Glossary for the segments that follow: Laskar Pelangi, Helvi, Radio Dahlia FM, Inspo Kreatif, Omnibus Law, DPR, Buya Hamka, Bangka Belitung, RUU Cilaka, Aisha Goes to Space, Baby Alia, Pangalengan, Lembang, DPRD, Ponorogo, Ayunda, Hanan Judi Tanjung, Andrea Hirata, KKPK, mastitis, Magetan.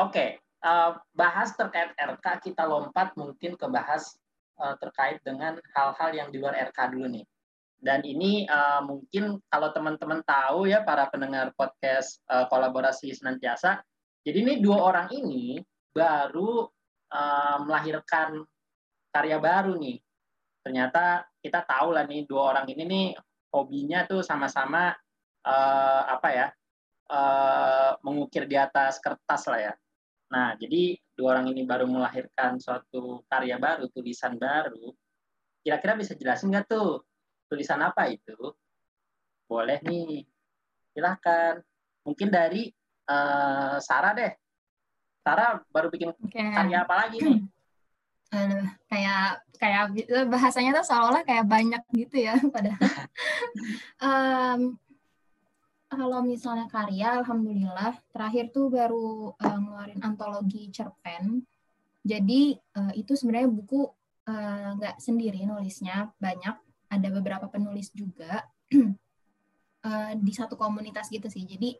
Oke, bahas terkait RK kita lompat mungkin ke bahas terkait dengan hal-hal yang di luar RK dulu nih. Dan ini mungkin kalau teman-teman tahu ya para pendengar podcast kolaborasi senantiasa, jadi ini dua orang ini baru melahirkan karya baru nih. Ternyata kita tahu lah nih dua orang ini nih hobinya tuh sama-sama mengukir di atas kertas lah ya. Nah, jadi dua orang ini baru melahirkan suatu karya baru, tulisan baru. Kira-kira bisa jelasin nggak tuh? Tulisan apa itu? Boleh nih, silahkan. Mungkin dari Sarah deh. Sarah baru bikin karya apa lagi nih? Kayak bahasanya tuh seolah-olah kayak banyak gitu ya. Padahal. Kalau misalnya karya, alhamdulillah. Terakhir tuh baru ngeluarin antologi cerpen. Jadi itu sebenarnya buku nggak sendiri nulisnya, banyak. Ada beberapa penulis juga di satu komunitas gitu sih. Jadi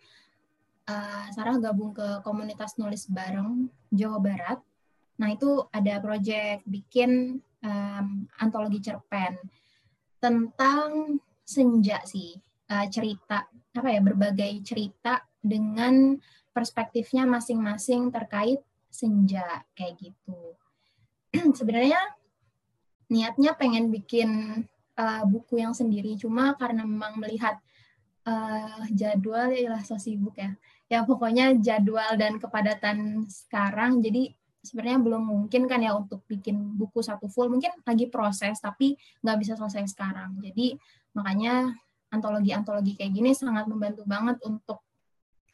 Sarah gabung ke komunitas nulis bareng Jawa Barat. Nah itu ada proyek bikin antologi cerpen tentang senja sih, cerita apa ya, berbagai cerita dengan perspektifnya masing-masing terkait senja kayak gitu. Sebenarnya niatnya pengen bikin buku yang sendiri, cuma karena memang melihat jadwal ya, so sibuk ya pokoknya jadwal dan kepadatan sekarang, jadi sebenarnya belum mungkin kan ya untuk bikin buku satu full, mungkin lagi proses tapi nggak bisa selesai sekarang. Jadi makanya antologi-antologi kayak gini sangat membantu banget untuk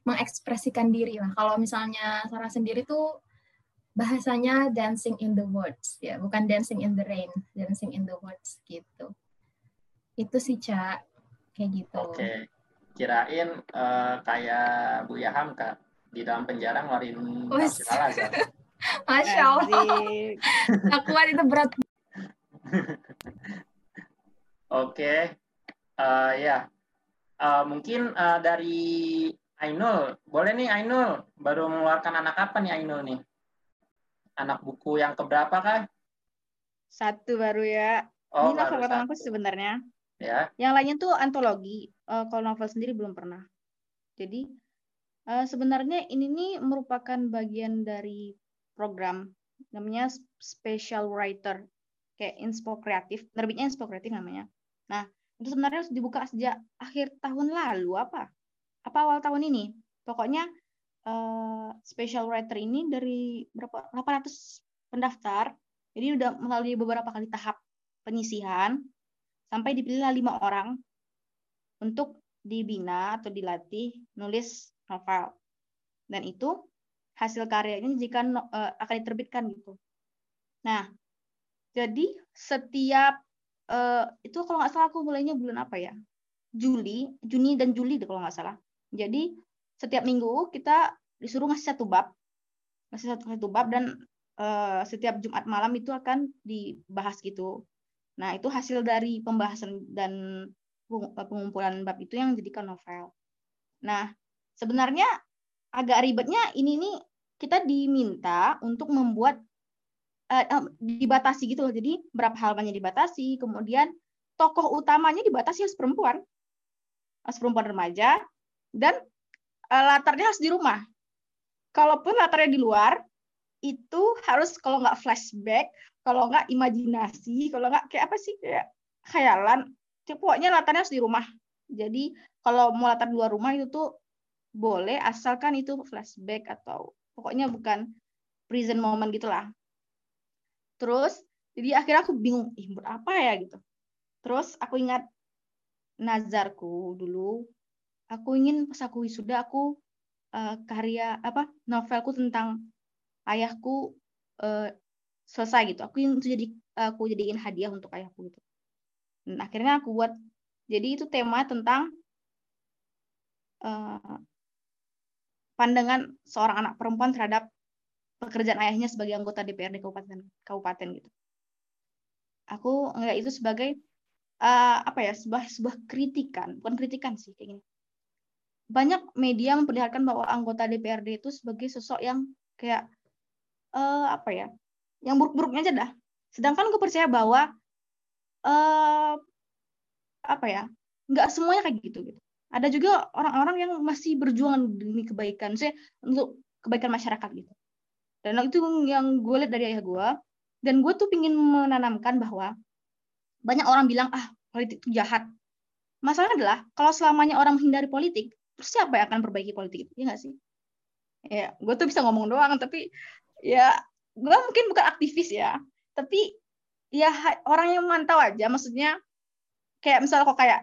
mengekspresikan diri lah. Kalau misalnya Sarah sendiri tuh bahasanya dancing in the words ya, bukan dancing in the rain, dancing in the words gitu. Itu sih, Ca. Kayak gitu. Oke. Kirain kayak Buya Hamka di dalam penjara ngeluarin masalah. Masya Allah. Akuan itu berat. Oke. Mungkin dari Ainul. Boleh nih Ainul. Baru mengeluarkan anak apa nih Ainul nih? Anak buku yang keberapa kah? Satu baru ya. Oh, ini novel pertama aku sebenarnya. Ya. Yang lainnya tuh antologi. Kalau novel sendiri belum pernah. Jadi sebenarnya ini nih merupakan bagian dari program namanya Special Writer, kayak Inspo Kreatif. Terbitnya Inspo Kreatif namanya. Nah itu sebenarnya harus dibuka sejak akhir tahun lalu apa awal tahun ini. Pokoknya Special Writer ini dari berapa 800 pendaftar. Jadi udah melalui beberapa kali tahap penyisihan sampai dipilihlah 5 orang untuk dibina atau dilatih nulis novel. Dan itu hasil karyanya jika akan diterbitkan gitu. Nah, jadi setiap itu kalau nggak salah aku mulainya bulan apa ya? Juni dan Juli kalau nggak salah. Jadi setiap minggu kita disuruh ngasih satu bab dan setiap Jumat malam itu akan dibahas gitu. Nah, itu hasil dari pembahasan dan pengumpulan bab itu yang dijadikan novel. Nah, sebenarnya agak ribetnya ini nih kita diminta untuk membuat dibatasi gitu loh. Jadi berapa halamannya dibatasi, kemudian tokoh utamanya dibatasi harus perempuan remaja dan latarnya harus di rumah. Kalaupun latarnya di luar, itu harus kalau nggak flashback, kalau nggak imajinasi, kalau nggak kayak khayalan, pokoknya latarnya harus di rumah. Jadi kalau mau latar di luar rumah itu tuh boleh, asalkan itu flashback atau pokoknya bukan present moment gitulah. Terus jadi akhirnya aku bingung, buat apa ya gitu. Terus aku ingat nazarku dulu, aku ingin pas aku wisuda aku novelku tentang ayahku selesai gitu. Aku jadiin hadiah untuk ayahku gitu. Dan akhirnya aku buat, jadi itu tema tentang pandangan seorang anak perempuan terhadap pekerjaan ayahnya sebagai anggota DPRD kabupaten gitu. Aku nggak itu sebagai sebuah kritikan, bukan kritikan sih kayak gini. Banyak media memperlihatkan bahwa anggota DPRD itu sebagai sosok yang kayak apa ya, yang buruk-buruknya aja dah. Sedangkan gue percaya bahwa apa ya, nggak semuanya kayak gitu. Ada juga orang-orang yang masih berjuang demi kebaikan, saya untuk kebaikan masyarakat gitu. Dan itu yang gue lihat dari ayah gue. Dan gue tuh pingin menanamkan bahwa banyak orang bilang politik itu jahat. Masalahnya adalah kalau selamanya orang menghindari politik, terus siapa yang akan perbaiki politik itu? Ya nggak sih? Ya, gue tuh bisa ngomong doang, tapi ya gue mungkin bukan aktivis ya, tapi ya orang yang mantau aja. Maksudnya kayak misalnya kok kayak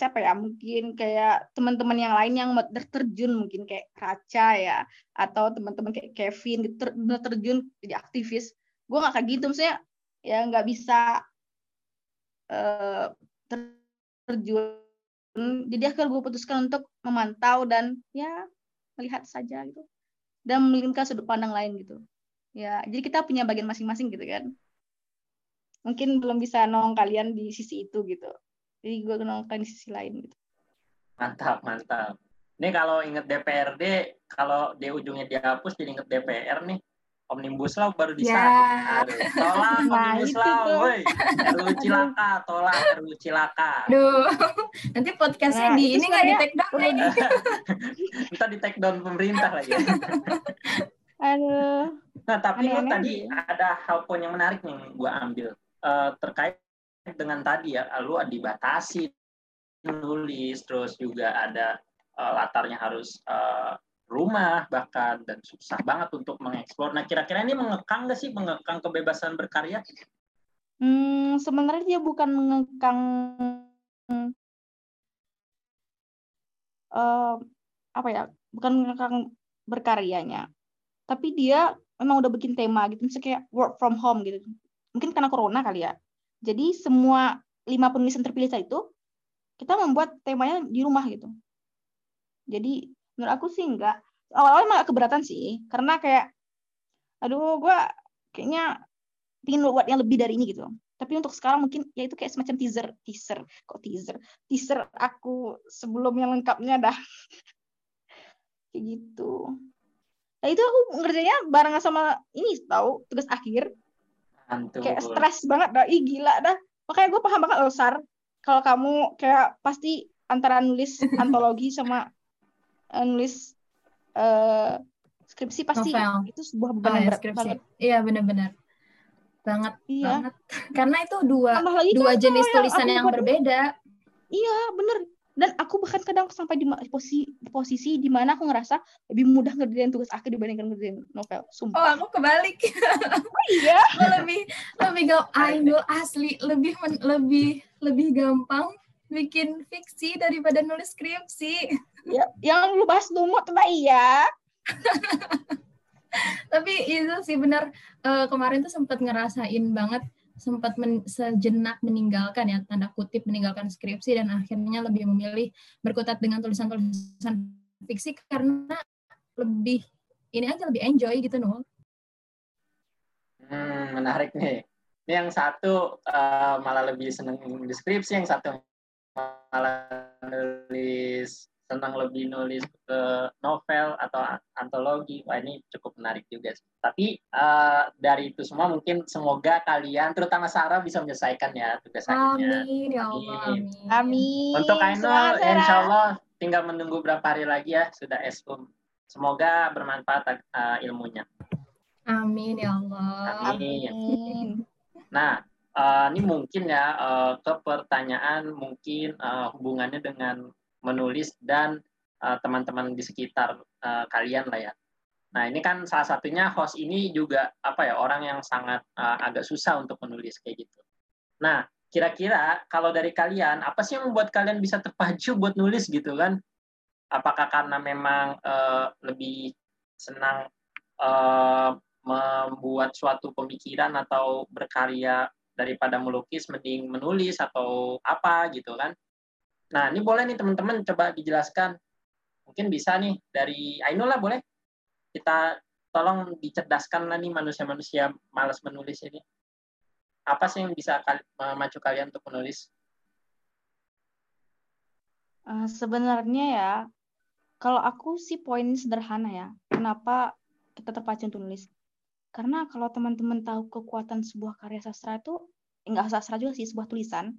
siapa ya, mungkin kayak teman-teman yang lain yang terjun, mungkin kayak Raca ya, atau teman-teman kayak Kevin gitu, terjun jadi aktivis. Gue nggak kayak gitu, maksudnya ya nggak bisa terjun. Jadi akhirnya gue putuskan untuk memantau dan ya melihat saja gitu, dan melihat sudut pandang lain gitu. Ya, jadi kita punya bagian masing-masing gitu kan. Mungkin belum bisa nong kalian di sisi itu gitu. Jadi gue nongkan di sisi lain gitu. Mantap. Ini kalau inget DPRD, kalau di ujungnya dihapus jadi inget DPR nih. Omnibus Law baru disahkan. Yeah. Tolak Omnibus Law, woi. Tolak RUU Cilaka. Aduh. Nanti podcastnya di ini nggak di take down lagi. Kita di take down pemerintah lagi. Aduh. Nah, tapi lo tadi ada hal poin yang menarik nih yang gue ambil terkait dengan tadi ya, lo dibatasi nulis, terus juga ada latarnya harus rumah bahkan, dan susah banget untuk mengeksplor. Nah, kira-kira ini mengekang nggak sih, mengekang kebebasan berkarya? Sebenarnya dia bukan mengekang bukan mengekang berkaryanya, tapi dia memang udah bikin tema gitu, misalnya kayak work from home gitu. Mungkin karena corona kali ya. Jadi semua 5 penulis yang terpilih saat itu kita membuat temanya di rumah gitu. Jadi menurut aku sih enggak. Awal-awal emang keberatan sih, karena kayak aduh, gue kayaknya pingin buat yang lebih dari ini gitu. Tapi untuk sekarang mungkin ya itu kayak semacam teaser aku sebelum yang lengkapnya dah. Kayak gitu. Nah, itu aku ngerjanya barengan sama ini, tau, tugas akhir. Antum. Kayak stres banget dah, gila dah. Makanya gue paham banget loh, Sar, kalau kamu kayak pasti antara nulis antologi sama nulis skripsi pasti novel. Itu sebuah beban yang berat banget. Iya, benar-benar. Banget. Karena itu dua jenis tulisan yang berbeda. Iya, benar. Dan aku bahkan kadang sampai di posisi di mana aku ngerasa lebih mudah ngerjain tugas akhir dibandingkan ngerjain novel. Sumpah. Oh, aku kebalik. Oh, iya. lebih gampang asli, lebih gampang bikin fiksi daripada nulis skripsi. Ya, yang lu bahas lumut tuh iya. Tapi itu sih benar, kemarin tuh sempat ngerasain banget, sempat sejenak meninggalkan ya, tanda kutip meninggalkan skripsi, dan akhirnya lebih memilih berkutat dengan tulisan-tulisan fiksi karena lebih enjoy gitu loh. Menarik nih. Ini yang satu malah lebih seneng deskripsi, yang satu malah lebih nulis ke novel atau antologi. Wah, ini cukup menarik juga. Tapi dari itu semua mungkin semoga kalian, terutama Sarah, bisa menyelesaikan ya tugas akhirnya. Amin ya Allah. Amin. Untuk Ainul, insyaallah tinggal menunggu berapa hari lagi ya sudah eskum. Semoga bermanfaat ilmunya. Amin ya Allah. Amin. Nah, ini mungkin ya ke pertanyaan mungkin hubungannya dengan menulis dan teman-teman di sekitar kalian lah ya. Nah, ini kan salah satunya host ini juga orang yang sangat agak susah untuk menulis kayak gitu. Nah, kira-kira kalau dari kalian, apa sih yang membuat kalian bisa terpacu buat nulis gitu kan? Apakah karena memang lebih senang membuat suatu pemikiran atau berkarya daripada melukis, mending menulis atau apa gitu kan? Nah, ini boleh nih teman-teman coba dijelaskan. Mungkin bisa nih dari Ainul lah, boleh? Kita tolong dicerdaskan lah nih manusia-manusia malas menulis ini. Apa sih yang bisa memacu kalian untuk menulis? Sebenarnya ya, kalau aku sih poin sederhana ya. Kenapa tetap rajin tulis. Karena kalau teman-teman tahu kekuatan sebuah karya sastra itu, enggak sastra juga sih, sebuah tulisan,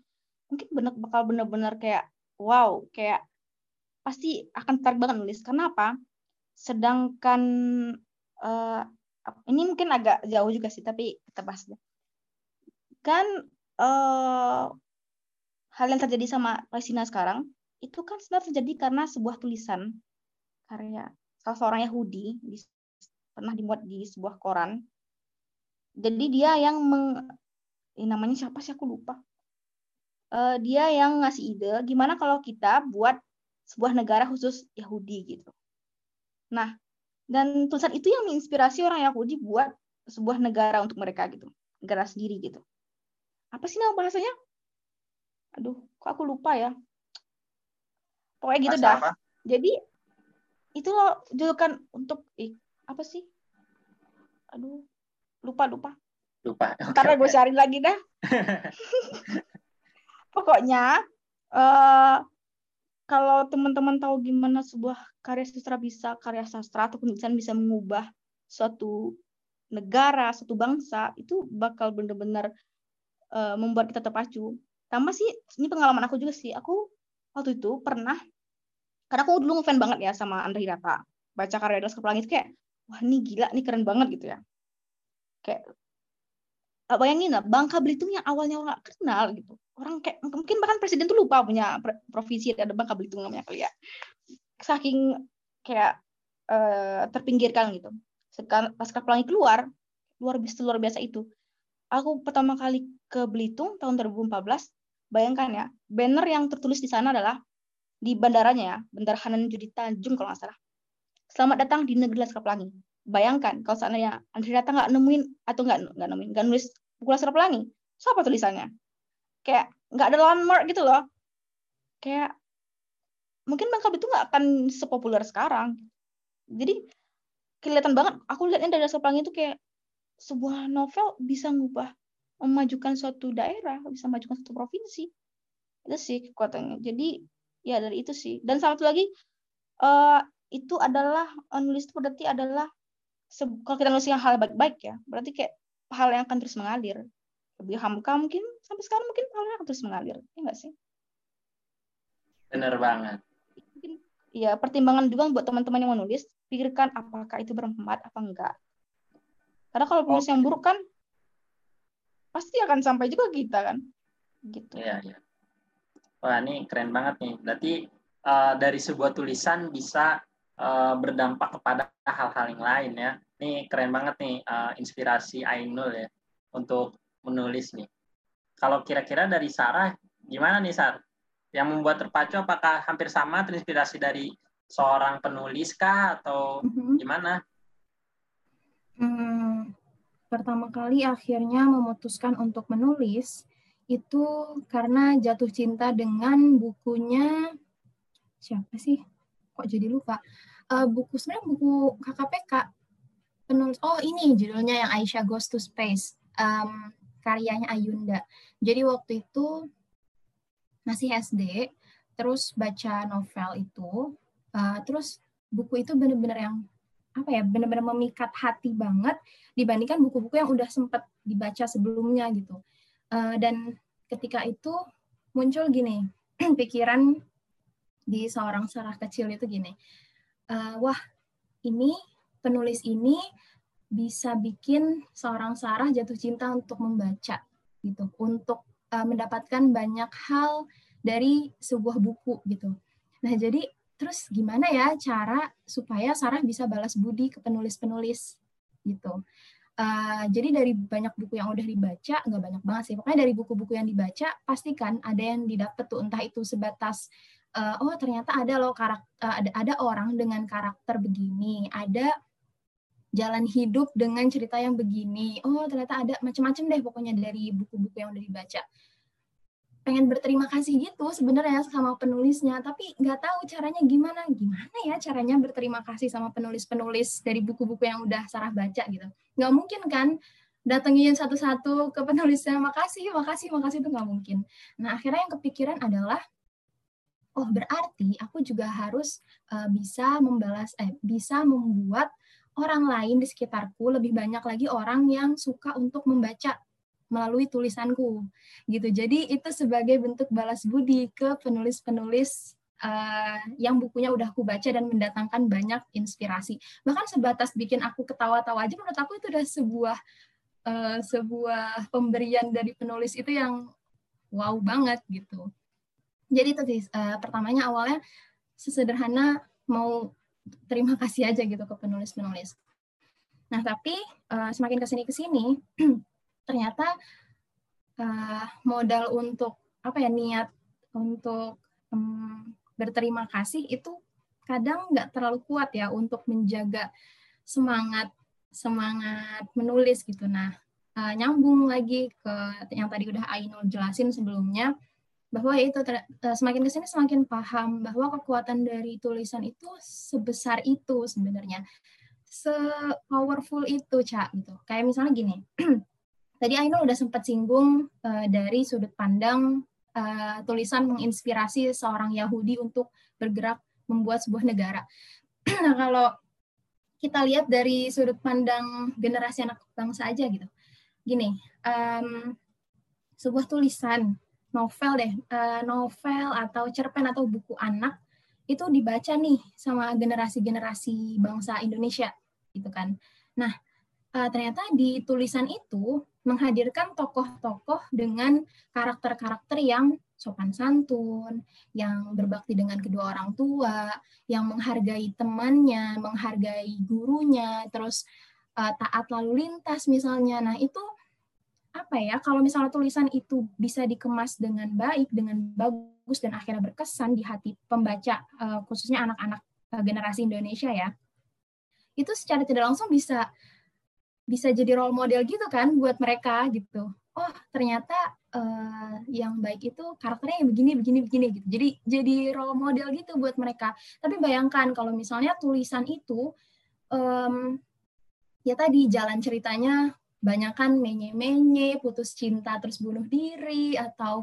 mungkin bakal benar-benar kayak, wow, kayak pasti akan tertarik banget nulis. Kenapa? Sedangkan, ini mungkin agak jauh juga sih, tapi kita bahas deh. Kan hal yang terjadi sama Palestina sekarang, itu kan sebenarnya terjadi karena sebuah tulisan karya salah seorang Yahudi pernah dimuat di sebuah koran. Jadi dia yang namanya siapa sih aku lupa. Dia yang ngasih ide gimana kalau kita buat sebuah negara khusus Yahudi gitu. Nah, dan tulisan itu yang menginspirasi orang Yahudi buat sebuah negara untuk mereka gitu, negara sendiri gitu. Apa sih nama bahasanya? Aduh, kok aku lupa ya. Pokoknya gitu dah. Apa? Jadi itu loh julukan untuk apa sih? Aduh, lupa. Ntar gue cari lagi dah. Pokoknya kalau teman-teman tahu gimana sebuah karya sastra atau tulisan bisa mengubah suatu negara, suatu bangsa, itu bakal benar-benar membuat kita terpacu. Tambah sih, ini pengalaman aku juga sih. Aku waktu itu pernah, karena aku dulu ngefans banget ya sama Andrea Hirata, baca karya Laskar Pelangi itu kayak, wah ini gila, ini keren banget gitu ya. Kayak, bayangin lah, Bangka Belitung yang awalnya orang nggak kenal gitu. Orang kayak, mungkin bahkan presiden tuh lupa punya provinsi, ada Bangka Belitung namanya kali ya. Saking kayak terpinggirkan gitu. Sekarang Laskar Pelangi keluar, luar biasa itu. Aku pertama kali ke Belitung tahun 2014, bayangkan ya, banner yang tertulis di sana adalah di bandaranya ya, Bandara Hanan Judi Tanjung kalau nggak salah. Selamat datang di negeri Laskar Pelangi. Bayangkan kalau seandainya Andrea Hirata nggak nulis buku Laskar Pelangi, siapa tulisannya? Kayak nggak ada landmark gitu loh. Kayak mungkin Bangka Belitung nggak akan sepopuler sekarang. Jadi kelihatan banget. Aku lihatnya dari Laskar Pelangi itu kayak sebuah novel bisa ngubah, memajukan suatu daerah, bisa memajukan suatu provinsi. Itu sih kekuatannya. Jadi ya dari itu sih. Dan satu lagi itu adalah nulis itu berarti adalah kalau kita nulis yang hal baik-baik ya, berarti kayak hal yang akan terus mengalir. Lebih hamka mungkin sampai sekarang mungkin hal yang akan terus mengalir. Ya enggak sih? Benar banget. Mungkin ya pertimbangan juga buat teman-teman yang mau nulis, pikirkan apakah itu bermanfaat apa enggak. Karena kalau penulis yang buruk kan pasti akan sampai juga kita kan gitu ya, ya. Wah ini keren banget nih, berarti dari sebuah tulisan bisa berdampak kepada hal-hal yang lain ya. Ini keren banget nih inspirasi Ainul ya untuk menulis nih. Kalau kira-kira dari Sarah gimana nih Sarah, yang membuat terpacu apakah hampir sama terinspirasi dari seorang penulis kah atau gimana? Pertama kali akhirnya memutuskan untuk menulis itu karena jatuh cinta dengan bukunya siapa sih? Kok jadi lupa? Buku KKPK penulis. Oh ini judulnya yang Aisha Goes to Space, karyanya Ayunda. Jadi waktu itu masih SD, terus baca novel itu, terus buku itu benar-benar yang benar-benar memikat hati banget dibandingkan buku-buku yang udah sempat dibaca sebelumnya gitu. Dan ketika itu muncul gini, pikiran di seorang Sarah kecil itu gini, wah ini penulis ini bisa bikin seorang Sarah jatuh cinta untuk membaca gitu, untuk mendapatkan banyak hal dari sebuah buku gitu. Nah jadi terus gimana ya cara supaya Sarah bisa balas budi ke penulis-penulis gitu. Jadi dari banyak buku yang udah dibaca, nggak banyak banget sih, pokoknya dari buku-buku yang dibaca, pastikan ada yang didapat tuh, entah itu sebatas, oh ternyata ada loh ada orang dengan karakter begini, ada jalan hidup dengan cerita yang begini, oh ternyata ada macam-macam deh pokoknya dari buku-buku yang udah dibaca. Pengen berterima kasih gitu sebenarnya sama penulisnya, tapi nggak tahu caranya gimana ya caranya berterima kasih sama penulis-penulis dari buku-buku yang udah Sarah baca gitu. Nggak mungkin kan datengin satu-satu ke penulisnya, makasih itu nggak mungkin. Nah akhirnya yang kepikiran adalah, oh berarti aku juga harus bisa membalas, bisa membuat orang lain di sekitarku, lebih banyak lagi orang yang suka untuk membaca melalui tulisanku, gitu. Jadi itu sebagai bentuk balas budi ke penulis-penulis yang bukunya udah aku baca dan mendatangkan banyak inspirasi. Bahkan sebatas bikin aku ketawa-tawa aja, menurut aku itu udah sebuah pemberian dari penulis itu yang wow banget gitu. Jadi itu sih, pertamanya awalnya sesederhana mau terima kasih aja gitu ke penulis-penulis. Nah tapi semakin kesini-kesini ternyata modal untuk apa ya, niat untuk berterima kasih itu kadang nggak terlalu kuat ya untuk menjaga semangat menulis gitu. Nah, nyambung lagi ke yang tadi udah Ainul jelasin sebelumnya, bahwa itu semakin kesini semakin paham bahwa kekuatan dari tulisan itu sebesar itu sebenarnya, se-powerful itu, Ca, gitu. Kayak misalnya gini, tadi Ainul udah sempat singgung dari sudut pandang tulisan menginspirasi seorang Yahudi untuk bergerak membuat sebuah negara. Nah, kalau kita lihat dari sudut pandang generasi anak bangsa aja gitu. Gini, sebuah tulisan, novel atau cerpen atau buku anak itu dibaca nih sama generasi-generasi bangsa Indonesia, gitu kan. Nah, ternyata di tulisan itu menghadirkan tokoh-tokoh dengan karakter-karakter yang sopan santun, yang berbakti dengan kedua orang tua, yang menghargai temannya, menghargai gurunya, terus taat lalu lintas misalnya. Nah itu apa ya, kalau misalnya tulisan itu bisa dikemas dengan baik, dengan bagus, dan akhirnya berkesan di hati pembaca, khususnya anak-anak generasi Indonesia ya, itu secara tidak langsung bisa jadi role model gitu kan buat mereka gitu. Oh ternyata yang baik itu karakternya yang begini gitu. Jadi role model gitu buat mereka. Tapi bayangkan kalau misalnya tulisan itu ya tadi jalan ceritanya banyakan menye-menye, putus cinta terus bunuh diri, atau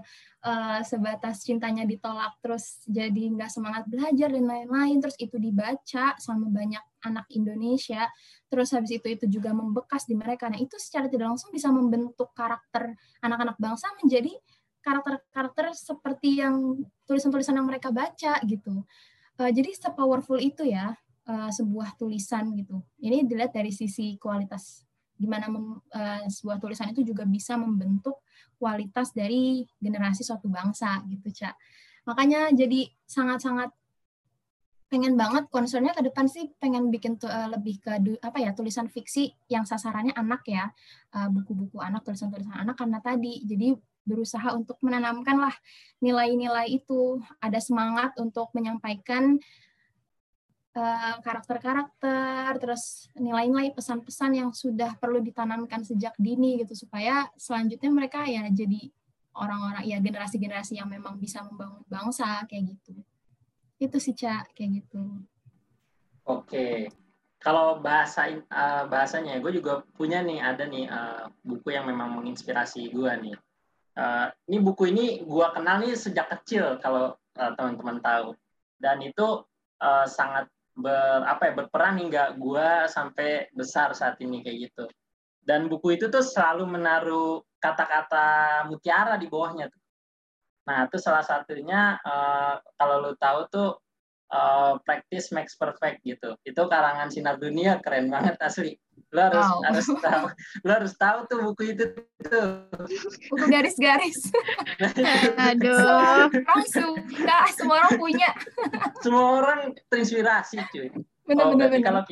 sebatas cintanya ditolak terus jadi nggak semangat belajar dan lain-lain, terus itu dibaca sama banyak anak Indonesia, terus habis itu juga membekas di mereka. Nah itu secara tidak langsung bisa membentuk karakter anak-anak bangsa menjadi karakter-karakter seperti yang tulisan-tulisan yang mereka baca gitu. Jadi se-powerful itu ya sebuah tulisan gitu. Ini dilihat dari sisi kualitas, gimana sebuah tulisan itu juga bisa membentuk kualitas dari generasi suatu bangsa gitu, Ca. Makanya jadi sangat-sangat pengen banget, concernnya ke depan sih pengen bikin lebih ke tulisan fiksi yang sasarannya anak ya, buku-buku anak, tulisan-tulisan anak, karena tadi jadi berusaha untuk menanamkanlah nilai-nilai itu, ada semangat untuk menyampaikan karakter-karakter, terus nilai-nilai, pesan-pesan yang sudah perlu ditanamkan sejak dini gitu, supaya selanjutnya mereka ya jadi orang-orang, ya generasi-generasi yang memang bisa membangun bangsa kayak gitu. Itu sih, Ca, kayak gitu. Oke. Kalau bahasanya, gue juga punya nih, ada nih buku yang memang menginspirasi gue nih. Ini buku ini gue kenal nih sejak kecil kalau teman-teman tahu. Dan itu sangat berperan hingga gua sampai besar saat ini kayak gitu. Dan buku itu tuh selalu menaruh kata-kata mutiara di bawahnya tuh. Nah itu salah satunya kalau lu tahu tuh practice makes perfect gitu. Itu karangan Sinar Dunia, keren banget asli. Lu harus tahu. Lu harus tahu tuh buku itu tuh. Buku garis-garis. Aduh, orang suka, semua orang punya. Semua orang terinspirasi, cuy. Benar. Kalau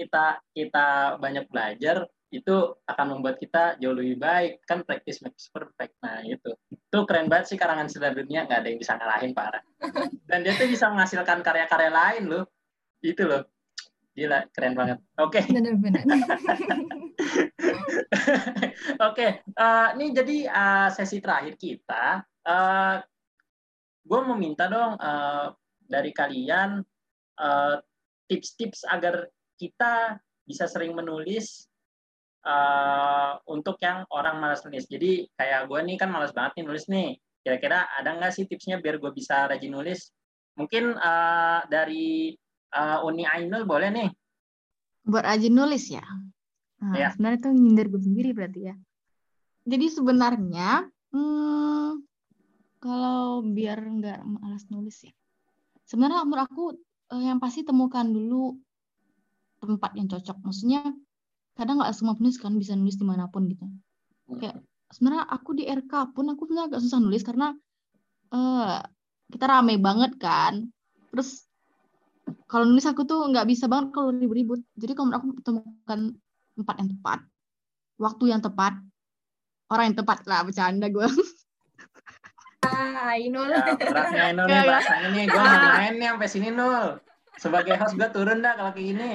kita banyak belajar, itu akan membuat kita jauh lebih baik. Kan practice makes perfect. Nah, itu. Itu keren banget sih karangan Sinar Dunia, nggak ada yang bisa ngalahin, parah. Dan dia tuh bisa menghasilkan karya-karya lain loh. Itu loh. Gila, keren banget. Oke. Benar-benar. Oke, ini jadi sesi terakhir kita. Gue mau minta dong dari kalian tips-tips agar kita bisa sering menulis untuk yang orang malas nulis. Jadi kayak gue nih kan malas banget nih nulis nih. Kira-kira ada nggak sih tipsnya biar gue bisa rajin nulis? Mungkin dari Uni Ainul boleh nih. buat aja nulis ya. Nah, ya. Sebenarnya itu nyindir gue sendiri berarti ya. Jadi sebenarnya kalau biar nggak malas nulis ya. Sebenarnya menurut aku yang pasti temukan dulu tempat yang cocok. Maksudnya kadang nggak semua penulis kan bisa nulis dimanapun gitu. Kayak sebenarnya aku di RK pun aku sebenarnya agak susah nulis karena kita rame banget kan. Terus kalau nulis aku tuh nggak bisa banget kalau ribut-ribut. Jadi kalau aku temukan tempat yang tepat, waktu yang tepat, orang yang tepat lah, bercanda gue. Hai Nul. Ya, beratnya Nul nih bahasanya nih, gue main nih sampai sini Nul. Sebagai host gue turun dah kalau kayak gini.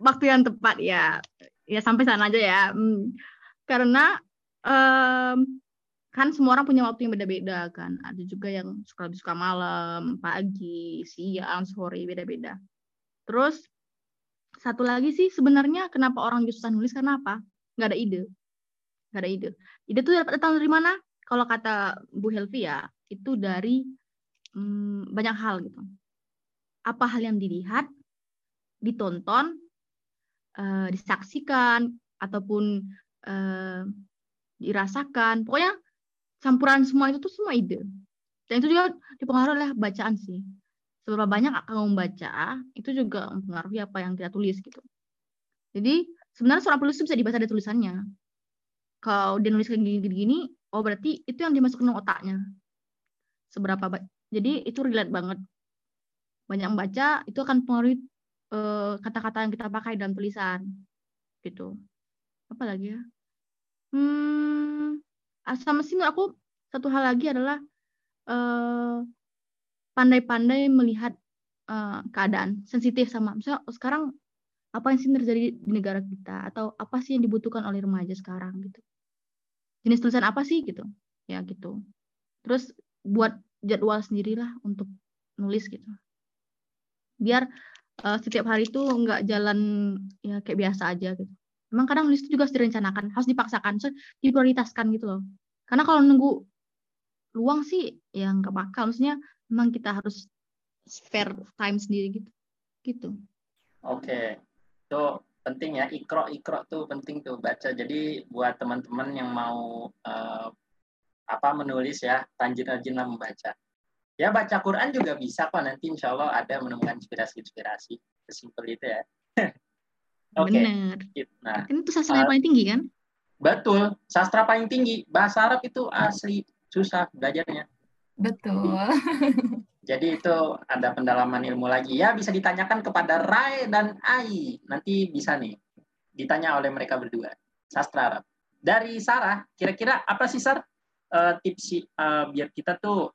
Waktu yang tepat ya, ya sampai sana aja ya. Karena kan semua orang punya waktu yang beda-beda kan. Ada juga yang suka lebih suka malam, pagi, siang, sore, beda-beda. Terus satu lagi sih sebenarnya kenapa orang susah nulis karena apa? Nggak ada ide. Nggak ada ide. Ide tuh datang dari mana? Kalau kata Bu Helvi ya, itu dari banyak hal gitu. Apa hal yang dilihat, ditonton, disaksikan, ataupun dirasakan. Pokoknya campuran semua itu tuh semua ide. Dan itu juga dipengaruhi oleh bacaan sih. Seberapa banyak kamu membaca itu juga mempengaruhi apa yang kita tulis gitu. Jadi sebenarnya seorang penulis bisa dibaca dari tulisannya. Kalau dia nulis kayak gini-gini, oh berarti itu yang dimasukin ke otaknya. Seberapa jadi itu relate banget. Banyak membaca itu akan pengaruhi kata-kata yang kita pakai dalam tulisan gitu. Apa lagi ya? Sama sih menurut aku satu hal lagi adalah pandai-pandai melihat keadaan, sensitif sama misalnya sekarang apa yang sih terjadi di negara kita atau apa sih yang dibutuhkan oleh remaja sekarang gitu, jenis tulisan apa sih gitu ya gitu. Terus buat jadwal sendirilah untuk nulis gitu biar setiap hari itu nggak jalan ya kayak biasa aja gitu. Emang kadang nulis itu juga harus direncanakan, harus dipaksakan, harus diprioritaskan gitu loh. Karena kalau nunggu luang sih yang nggak bakal, maksudnya memang kita harus spare time sendiri gitu. Gitu. Oke. Itu penting ya, ikro tuh penting tuh baca. Jadi buat teman-teman yang mau menulis ya, rajin-rajinlah membaca. Ya baca Quran juga bisa kok, nanti insya Allah ada menemukan inspirasi. Sesimpel itu ya. Oke. Okay. Nah, ini tuh sastra paling tinggi kan? Betul, sastra paling tinggi. Bahasa Arab itu asli susah belajarnya. Betul. Jadi itu ada pendalaman ilmu lagi. Ya bisa ditanyakan kepada Rai dan Ai. Nanti bisa nih ditanya oleh mereka berdua. Sastra Arab. Dari Sarah, kira-kira apa sih Sar? Tips biar kita tuh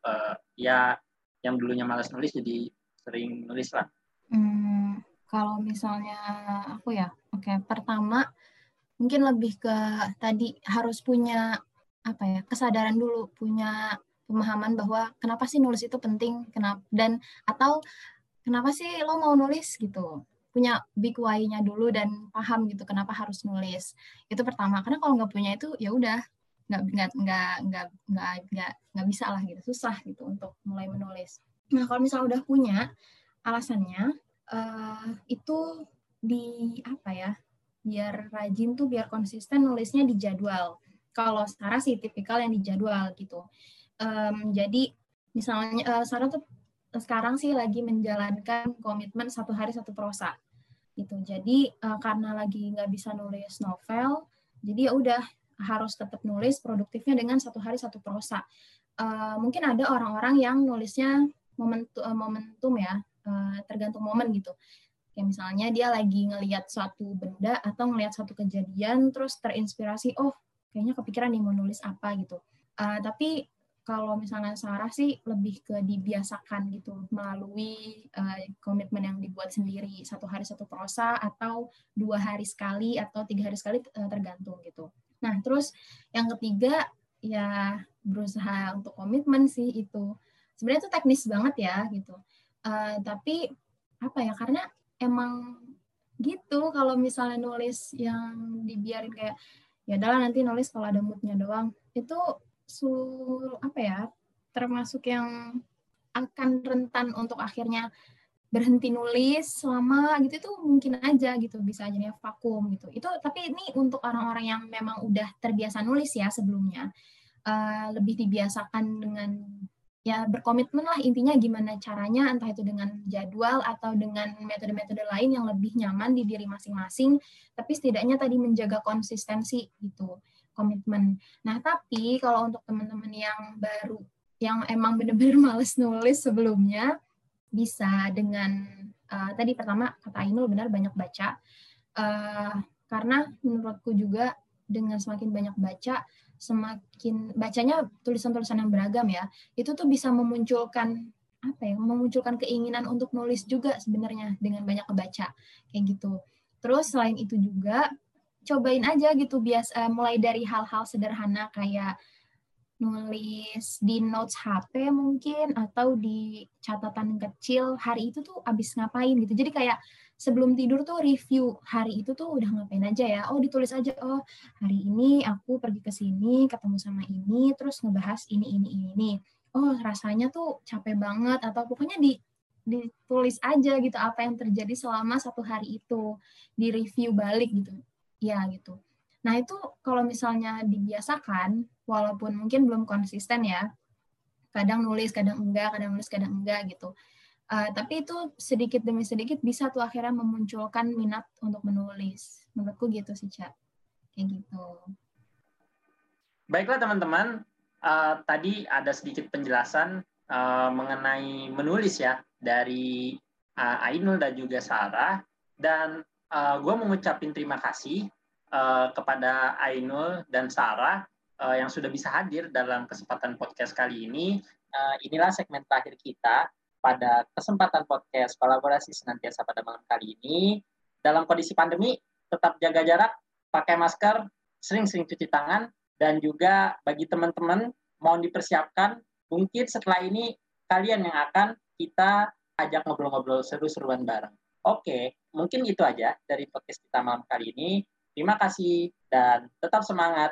ya yang dulunya malas nulis jadi sering nulis lah. Kalau misalnya aku ya, oke. Pertama mungkin lebih ke tadi harus punya kesadaran dulu, punya pemahaman bahwa kenapa sih nulis itu penting, kenapa dan atau kenapa sih lo mau nulis gitu, punya big why-nya dulu dan paham gitu kenapa harus nulis. Itu pertama, karena kalau nggak punya itu ya udah nggak bisa lah gitu, susah gitu untuk mulai menulis. Nah kalau misalnya udah punya alasannya itu di biar rajin tuh, biar konsisten nulisnya di jadwal. Kalau Sarah sih tipikal yang di jadwal gitu. Jadi misalnya Sarah tuh sekarang sih lagi menjalankan komitmen 1 hari 1 prosa gitu. Jadi karena lagi nggak bisa nulis novel, jadi ya udah harus tetap nulis produktifnya dengan 1 hari 1 prosa. Mungkin ada orang-orang yang nulisnya momentum ya, tergantung momen gitu. Kayak misalnya dia lagi ngelihat suatu benda atau ngelihat suatu kejadian, terus terinspirasi, oh kayaknya kepikiran nih mau nulis apa gitu. Tapi kalau misalnya Sarah sih lebih ke dibiasakan gitu melalui komitmen yang dibuat sendiri, 1 hari 1 prosa atau 2 hari sekali atau 3 hari sekali tergantung gitu. Nah terus yang ketiga ya berusaha untuk komitmen sih itu. Sebenarnya itu teknis banget ya gitu. Tapi karena emang gitu kalau misalnya nulis yang dibiarin kayak ya adalah nanti nulis kalau ada moodnya doang itu termasuk yang akan rentan untuk akhirnya berhenti nulis selama gitu itu mungkin aja gitu, bisa jadinya vakum gitu. Itu tapi ini untuk orang-orang yang memang udah terbiasa nulis ya sebelumnya, lebih dibiasakan dengan ya berkomitmen lah intinya gimana caranya, entah itu dengan jadwal atau dengan metode-metode lain yang lebih nyaman di diri masing-masing, tapi setidaknya tadi menjaga konsistensi gitu, komitmen. Nah tapi kalau untuk teman-teman yang baru, yang emang bener-bener males nulis sebelumnya, bisa dengan tadi pertama kata Ainul benar, banyak baca, karena menurutku juga dengan semakin banyak baca, semakin bacanya tulisan-tulisan yang beragam ya, itu tuh bisa memunculkan apa ya, memunculkan keinginan untuk nulis juga sebenarnya dengan banyak baca kayak gitu. Terus selain itu juga cobain aja gitu, biasa mulai dari hal-hal sederhana kayak nulis di notes HP mungkin, atau di catatan kecil hari itu tuh abis ngapain gitu. Jadi kayak sebelum tidur tuh review hari itu tuh udah ngapain aja ya. Oh ditulis aja, oh hari ini aku pergi ke sini, ketemu sama ini, terus ngebahas ini. Oh rasanya tuh capek banget, atau pokoknya ditulis aja gitu apa yang terjadi selama satu hari itu, di review balik gitu. Ya gitu. Nah itu kalau misalnya dibiasakan, walaupun mungkin belum konsisten ya, kadang nulis, kadang enggak gitu. Tapi itu sedikit demi sedikit bisa tuh akhirnya memunculkan minat untuk menulis. Menurutku gitu sih, Cak. Kayak gitu. Baiklah teman-teman, tadi ada sedikit penjelasan mengenai menulis ya, dari Ainul dan juga Sarah. Dan gue mengucapkan terima kasih kepada Ainul dan Sarah yang sudah bisa hadir dalam kesempatan podcast kali ini. Inilah segmen terakhir kita pada kesempatan podcast kolaborasi senantiasa pada malam kali ini. Dalam kondisi pandemi, tetap jaga jarak, pakai masker, sering-sering cuci tangan, dan juga bagi teman-teman, mohon dipersiapkan, mungkin setelah ini kalian yang akan kita ajak ngobrol-ngobrol seru-seruan bareng. Oke, mungkin itu aja dari podcast kita malam kali ini. Terima kasih dan tetap semangat.